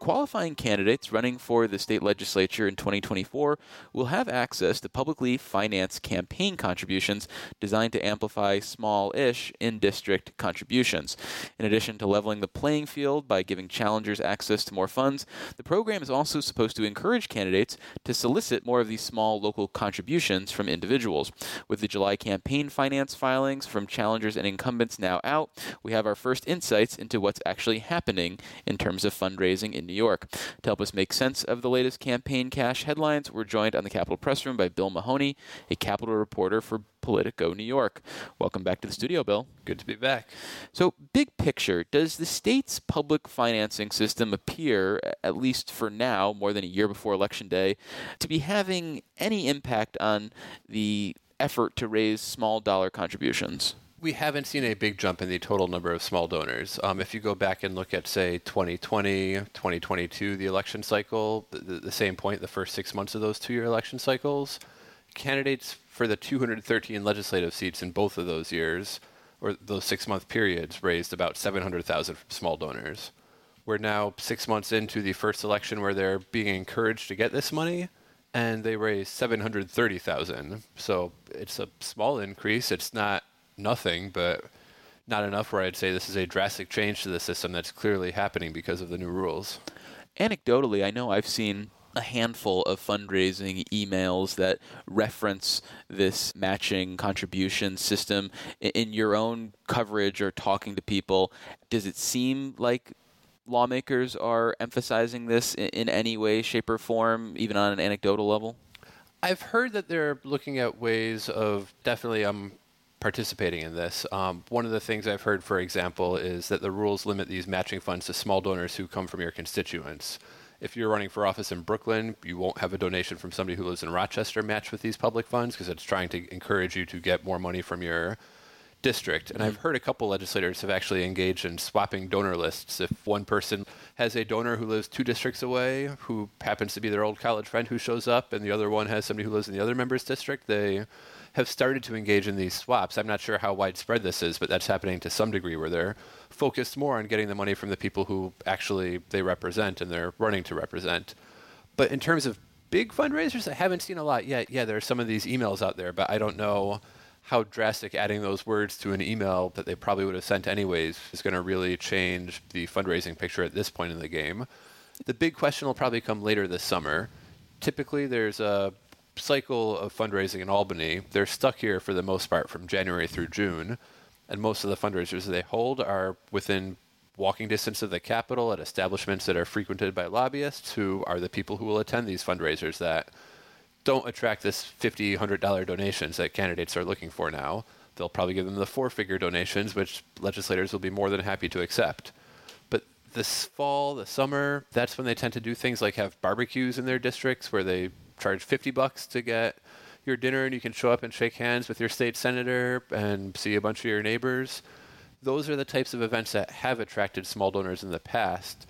Qualifying candidates running for the state legislature in 2024 will have access to publicly financed campaign contributions designed to amplify small-ish in-district contributions. In addition to leveling the playing field by giving challengers access to more funds, the program is also supposed to encourage candidates to solicit more of these small local contributions from individuals. With the July campaign finance filings from challengers and incumbents now out, we have our first insights into what's actually happening in terms of fundraising in New York. To help us make sense of the latest campaign cash headlines, we're joined on the Capitol Press Room by Bill Mahoney, a Capitol reporter for Politico New York. Welcome back to the studio, Bill. Good to be back. So, big picture, does the state's public financing system appear, at least for now, more than a year before Election Day, to be having any impact on the effort to raise small dollar contributions? We haven't seen a big jump in the total number of small donors. If you go back and look at, say, 2020, 2022, the election cycle, the same point, the first 6 months of those two-year election cycles, candidates for the 213 legislative seats in both of those years, or those six-month periods, raised about $700,000 from small donors. We're now 6 months into the first election where they're being encouraged to get this money, and they raised $730,000. So it's a small increase. It's not nothing, but not enough where I'd say this is a drastic change to the system that's clearly happening because of the new rules. Anecdotally, I know I've seen a handful of fundraising emails that reference this matching contribution system. In your own coverage or talking to people, does it seem like lawmakers are emphasizing this in any way, shape, or form, even on an anecdotal level? I've heard that they're looking at ways of definitely participating in this. One of the things I've heard, for example, is that the rules limit these matching funds to small donors who come from your constituents. If you're running for office in Brooklyn, you won't have a donation from somebody who lives in Rochester match with these public funds because it's trying to encourage you to get more money from your district. And I've heard a couple legislators have actually engaged in swapping donor lists. If one person has a donor who lives two districts away, who happens to be their old college friend who shows up, and the other one has somebody who lives in the other member's district, they have started to engage in these swaps. I'm not sure how widespread this is, but that's happening to some degree where they're focused more on getting the money from the people who actually they represent and they're running to represent. But in terms of big fundraisers, I haven't seen a lot yet. Yeah, there are some of these emails out there, but I don't know how drastic adding those words to an email that they probably would have sent anyways is going to really change the fundraising picture at this point in the game. The big question will probably come later this summer. Typically, there's a cycle of fundraising in Albany. They're stuck here for the most part from January through June, and most of the fundraisers they hold are within walking distance of the Capitol at establishments that are frequented by lobbyists who are the people who will attend these fundraisers that don't attract this $50, $100 donations that candidates are looking for now. They'll probably give them the four-figure donations, which legislators will be more than happy to accept. But this fall, the summer, that's when they tend to do things like have barbecues in their districts where they charge $50 to get your dinner and you can show up and shake hands with your state senator and see a bunch of your neighbors. Those are the types of events that have attracted small donors in the past.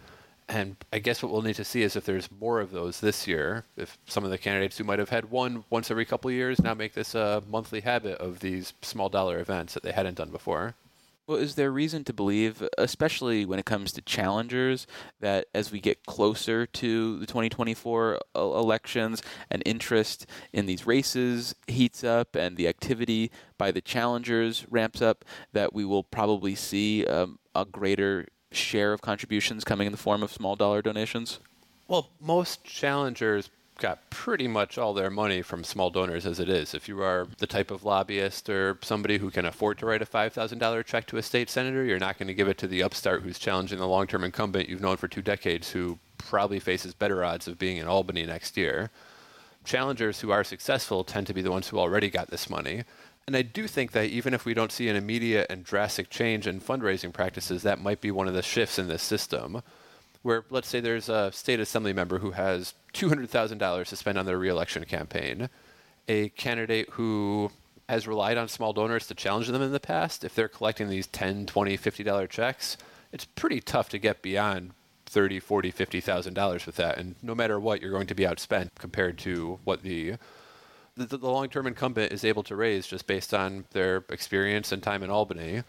And I guess what we'll need to see is if there's more of those this year, if some of the candidates who might have had one once every couple of years now make this a monthly habit of these small dollar events that they hadn't done before. Well, is there reason to believe, especially when it comes to challengers, that as we get closer to the 2024 elections and interest in these races heats up and the activity by the challengers ramps up, that we will probably see a greater share of contributions coming in the form of small dollar donations? Well, most challengers got pretty much all their money from small donors as it is. If you are the type of lobbyist or somebody who can afford to write a $5,000 check to a state senator, you're not going to give it to the upstart who's challenging the long-term incumbent you've known for 2 decades who probably faces better odds of being in Albany next year. Challengers who are successful tend to be the ones who already got this money. And I do think that even if we don't see an immediate and drastic change in fundraising practices, that might be one of the shifts in this system, where let's say there's a state assembly member who has $200,000 to spend on their re-election campaign. A candidate who has relied on small donors to challenge them in the past, if they're collecting these $10, $20, $50 checks, it's pretty tough to get beyond $30, $40, $50,000 with that. And no matter what, you're going to be outspent compared to what the long-term incumbent is able to raise just based on their experience and time in Albany.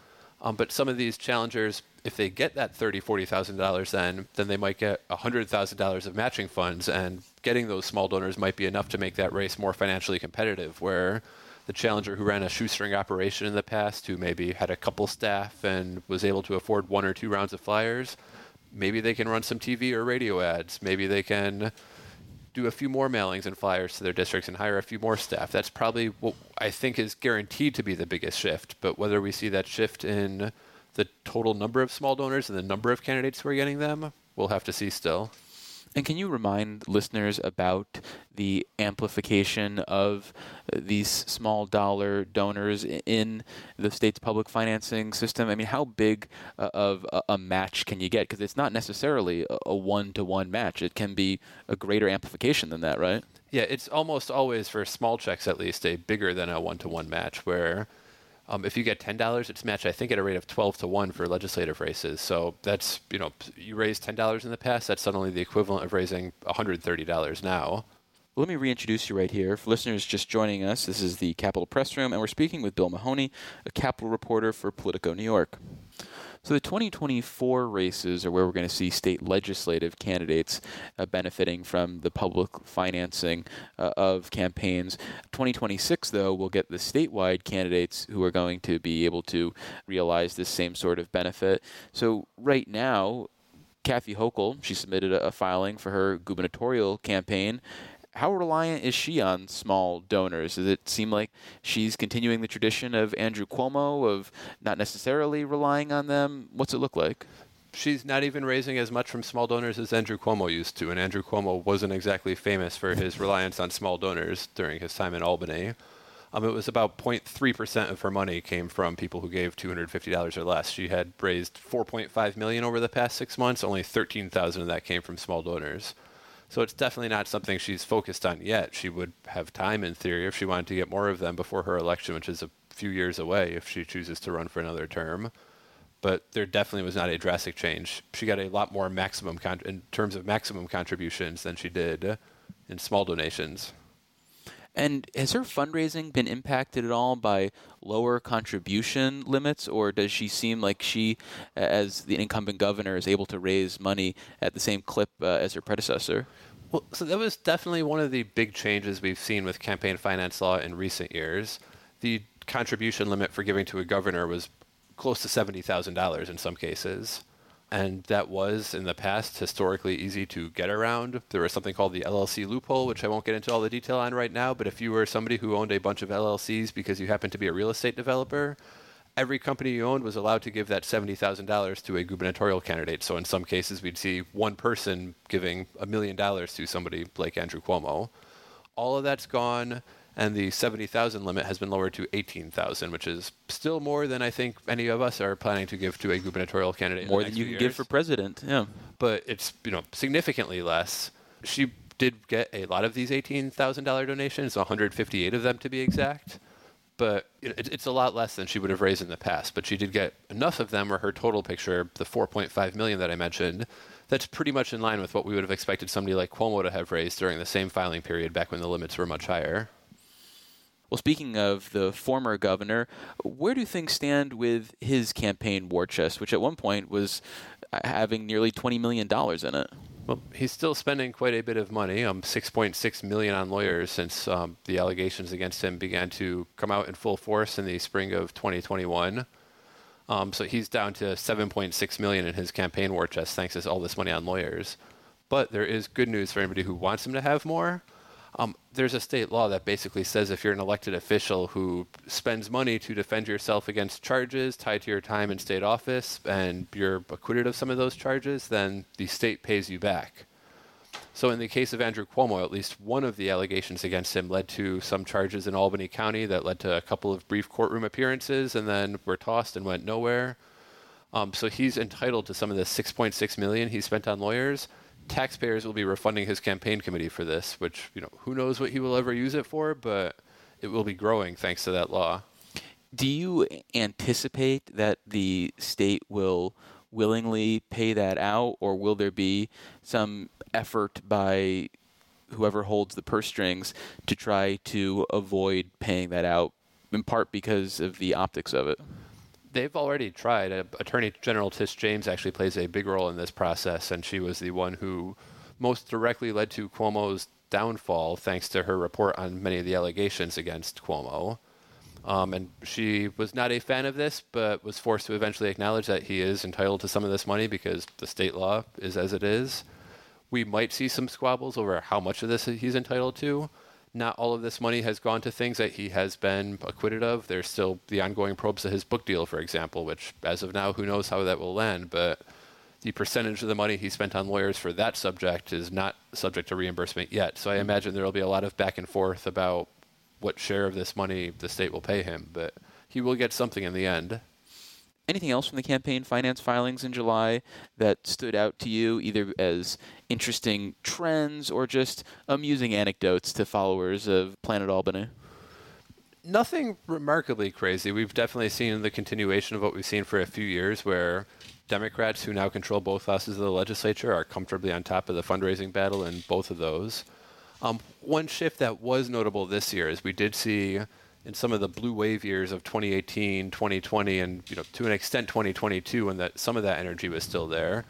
But some of these challengers, if they get that $30,000, $40,000 then they might get $100,000 of matching funds, and getting those small donors might be enough to make that race more financially competitive, where the challenger who ran a shoestring operation in the past, who maybe had a couple staff and was able to afford one or two rounds of flyers, maybe they can run some TV or radio ads. Maybe they can do a few more mailings and flyers to their districts and hire a few more staff. That's probably what I think is guaranteed to be the biggest shift. But whether we see that shift in the total number of small donors and the number of candidates who are getting them, we'll have to see still. And can you remind listeners about the amplification of these small dollar donors in the state's public financing system? I mean, how big of a match can you get? Because it's not necessarily a one-to-one match. It can be a greater amplification than that, right? Yeah, it's almost always, for small checks at least, a bigger than a one-to-one match, where if you get $10, it's matched, I think, at a rate of 12-1 for legislative races. So that's, you raised $10 in the past, that's suddenly the equivalent of raising $130 now. Let me reintroduce you right here. For listeners just joining us, this is the Capitol Press Room, and we're speaking with Bill Mahoney, a Capitol reporter for Politico New York. So the 2024 races are where we're going to see state legislative candidates benefiting from the public financing of campaigns. 2026, though, we'll get the statewide candidates who are going to be able to realize this same sort of benefit. So right now, Kathy Hochul, she submitted a filing for her gubernatorial campaign. How reliant is she on small donors? Does it seem like she's continuing the tradition of Andrew Cuomo of not necessarily relying on them? What's it look like? She's not even raising as much from small donors as Andrew Cuomo used to, and Andrew Cuomo wasn't exactly famous for his reliance on small donors during his time in Albany. It was about 0.3% of her money came from people who gave $250 or less. She had raised $4.5 million over the past 6 months. Only $13,000 of that came from small donors. So it's definitely not something she's focused on yet. She would have time, in theory, if she wanted to get more of them before her election, which is a few years away if she chooses to run for another term. But there definitely was not a drastic change. She got a lot more maximum in terms of maximum contributions than she did in small donations. And has her fundraising been impacted at all by lower contribution limits, or does she seem like she, as the incumbent governor, is able to raise money at the same clip as her predecessor? Well, so that was definitely one of the big changes we've seen with campaign finance law in recent years. The contribution limit for giving to a governor was close to $70,000 in some cases. And that was, in the past, historically easy to get around. There was something called the LLC loophole, which I won't get into all the detail on right now, but if you were somebody who owned a bunch of LLCs because you happened to be a real estate developer, every company you owned was allowed to give that $70,000 to a gubernatorial candidate. So in some cases, we'd see one person giving $1 million to somebody like Andrew Cuomo. All of that's gone, and the $70,000 limit has been lowered to $18,000, which is still more than I think any of us are planning to give to a gubernatorial candidate. More than you can give for president, yeah. But it's significantly less. She did get a lot of these $18,000 donations, 158 of them to be exact, but it's a lot less than she would have raised in the past. But she did get enough of them, or her total picture, the $4.5 million that I mentioned, that's pretty much in line with what we would have expected somebody like Cuomo to have raised during the same filing period back when the limits were much higher. Well, speaking of the former governor, where do things stand with his campaign war chest, which at one point was having nearly $20 million in it? Well, he's still spending quite a bit of money, $6.6 million on lawyers since the allegations against him began to come out in full force in the spring of 2021. So he's down to $7.6 million in his campaign war chest, thanks to all this money on lawyers. But there is good news for anybody who wants him to have more. There's a state law that basically says if you're an elected official who spends money to defend yourself against charges tied to your time in state office and you're acquitted of some of those charges, then the state pays you back. So in the case of Andrew Cuomo, at least one of the allegations against him led to some charges in Albany County that led to a couple of brief courtroom appearances and then were tossed and went nowhere. So he's entitled to some of the $6.6 million he spent on lawyers. Taxpayers will be refunding his campaign committee for this, which, who knows what he will ever use it for, but it will be growing thanks to that law. Do you anticipate that the state will willingly pay that out, or will there be some effort by whoever holds the purse strings to try to avoid paying that out, in part because of the optics of it? They've already tried. Attorney General Tish James actually plays a big role in this process, and she was the one who most directly led to Cuomo's downfall thanks to her report on many of the allegations against Cuomo. And she was not a fan of this, but was forced to eventually acknowledge that he is entitled to some of this money because the state law is as it is. We might see some squabbles over how much of this he's entitled to. Not all of this money has gone to things that he has been acquitted of. There's still the ongoing probes of his book deal, for example, which as of now, who knows how that will end. But the percentage of the money he spent on lawyers for that subject is not subject to reimbursement yet. So I imagine there will be a lot of back and forth about what share of this money the state will pay him, but he will get something in the end. Anything else from the campaign finance filings in July that stood out to you, either as interesting trends or just amusing anecdotes to followers of Planet Albany? Nothing remarkably crazy. We've definitely seen the continuation of what we've seen for a few years, where Democrats, who now control both houses of the legislature, are comfortably on top of the fundraising battle in both of those. One shift that was notable this year is we did see in some of the blue wave years of 2018, 2020, and to an extent 2022, when that some of that energy was still there,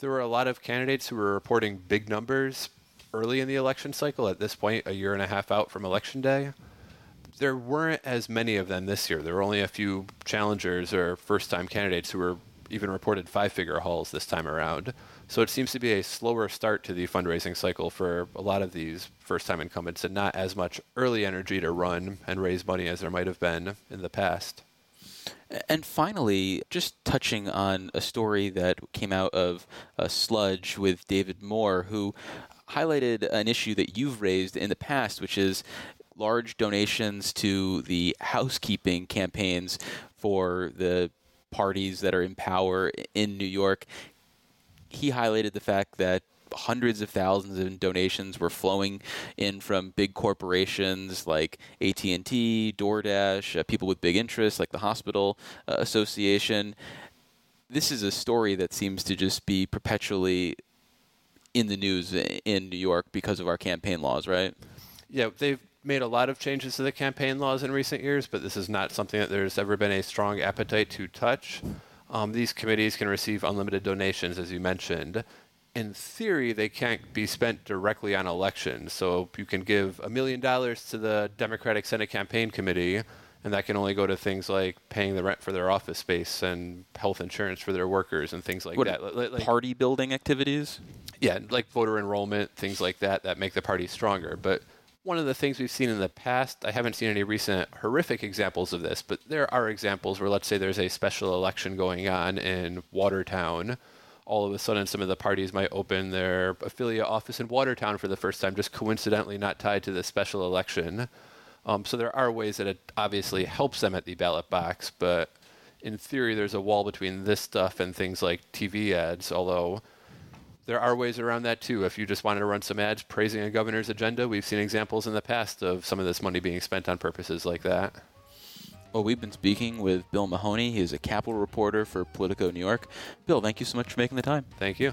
there were a lot of candidates who were reporting big numbers early in the election cycle. At this point, a year and a half out from Election Day, there weren't as many of them this year. There were only a few challengers or first-time candidates who were even reported five-figure hauls this time around. So it seems to be a slower start to the fundraising cycle for a lot of these first-time incumbents, and not as much early energy to run and raise money as there might have been in the past. And finally, just touching on a story that came out of Sludge with David Moore, who highlighted an issue that you've raised in the past, which is large donations to the housekeeping campaigns for the parties that are in power in New York. He highlighted the fact that hundreds of thousands in donations were flowing in from big corporations like AT&T, DoorDash, people with big interests like the Hospital Association. This is a story that seems to just be perpetually in the news in New York because of our campaign laws, right? Yeah, they've made a lot of changes to the campaign laws in recent years, but this is not something that there's ever been a strong appetite to touch. These committees can receive unlimited donations, as you mentioned. In theory, they can't be spent directly on elections. So you can give $1 million to the Democratic Senate Campaign Committee, and that can only go to things like paying the rent for their office space and health insurance for their workers and things like that. Like party building activities? Yeah, like voter enrollment, things like that, that make the party stronger. But one of the things we've seen in the past, I haven't seen any recent horrific examples of this, but there are examples where, let's say there's a special election going on in Watertown. All of a sudden, some of the parties might open their affiliate office in Watertown for the first time, just coincidentally not tied to the special election. So there are ways that it obviously helps them at the ballot box, but in theory, there's a wall between this stuff and things like TV ads, although there are ways around that, too. If you just wanted to run some ads praising a governor's agenda, we've seen examples in the past of some of this money being spent on purposes like that. Well, we've been speaking with Bill Mahoney. He is a Capitol reporter for Politico New York. Bill, thank you so much for making the time. Thank you.